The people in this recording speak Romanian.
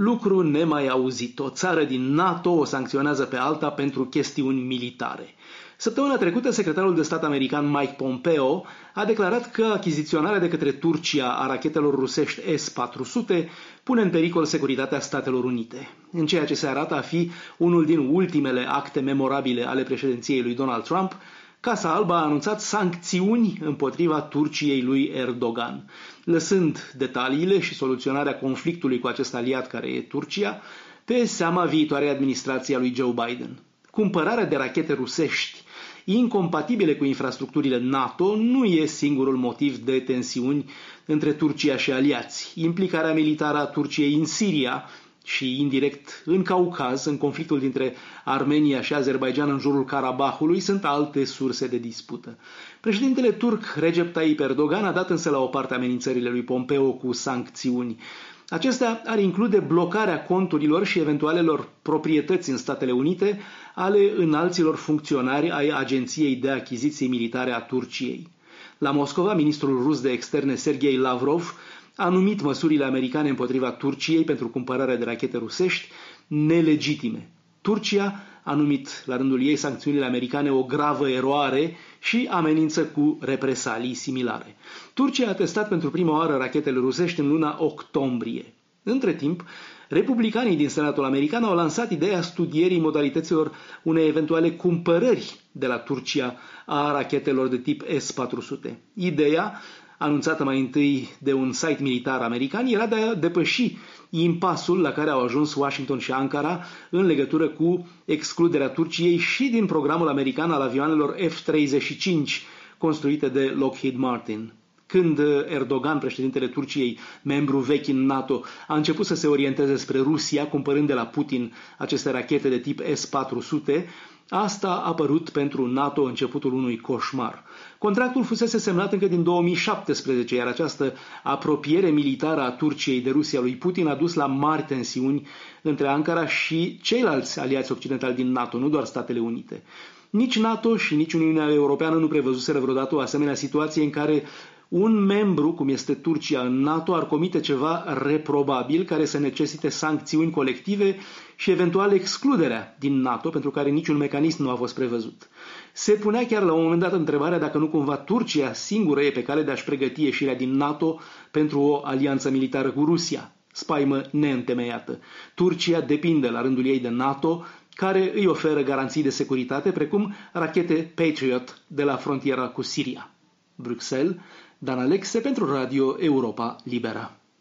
Lucru nemai auzit. O țară din NATO o sancționează pe alta pentru chestiuni militare. Săptămâna trecută, secretarul de stat american Mike Pompeo a declarat că achiziționarea de către Turcia a rachetelor rusești S-400 pune în pericol securitatea Statelor Unite, în ceea ce se arată a fi unul din ultimele acte memorabile ale președinției lui Donald Trump. Casa Albă a anunțat sancțiuni împotriva Turciei lui Erdogan, lăsând detaliile și soluționarea conflictului cu acest aliat care e Turcia pe seama viitoarei administrații a lui Joe Biden. Cumpărarea de rachete rusești incompatibile cu infrastructurile NATO nu e singurul motiv de tensiuni între Turcia și aliați. Implicarea militară a Turciei în Siria și indirect în Caucaz, în conflictul dintre Armenia și Azerbaidjan în jurul Karabahului, sunt alte surse de dispută. Președintele turc Recep Tayyip Erdoğan a dat însă la o parte amenințările lui Pompeo cu sancțiuni. Acestea ar include blocarea conturilor și eventualelor proprietăți în Statele Unite ale înalților funcționari ai Agenției de Achiziții Militare a Turciei. La Moscova, ministrul rus de externe Sergei Lavrov a numit măsurile americane împotriva Turciei pentru cumpărarea de rachete rusești nelegitime. Turcia a numit la rândul ei sancțiunile americane o gravă eroare și amenință cu represalii similare. Turcia a testat pentru prima oară rachetele rusești în luna octombrie. Între timp, republicanii din Senatul American au lansat ideea studierii modalităților unei eventuale cumpărări de la Turcia a rachetelor de tip S-400. Ideea, anunțată mai întâi de un site militar american, era de a depăși impasul la care au ajuns Washington și Ankara în legătură cu excluderea Turciei și din programul american al avioanelor F-35 construite de Lockheed Martin. Când Erdogan, președintele Turciei, membru vechi în NATO, a început să se orienteze spre Rusia, cumpărând de la Putin aceste rachete de tip S-400, asta a apărut pentru NATO începutul unui coșmar. Contractul fusese semnat încă din 2017, iar această apropiere militară a Turciei de Rusia lui Putin a dus la mari tensiuni între Ankara și ceilalți aliați occidentali din NATO, nu doar Statele Unite. Nici NATO și nici Uniunea Europeană nu prevăzuseră vreodată o asemenea situație în care un membru, cum este Turcia în NATO, ar comite ceva reprobabil care să necesite sancțiuni colective și eventual excluderea din NATO, pentru care niciun mecanism nu a fost prevăzut. Se punea chiar la un moment dat întrebarea dacă nu cumva Turcia singură e pe cale de a-și pregăti ieșirea din NATO pentru o alianță militară cu Rusia. Spaimă neîntemeiată. Turcia depinde la rândul ei de NATO, care îi oferă garanții de securitate, precum rachete Patriot de la frontiera cu Siria. Bruxelles, Dan Alexe pentru Radio Europa Libera.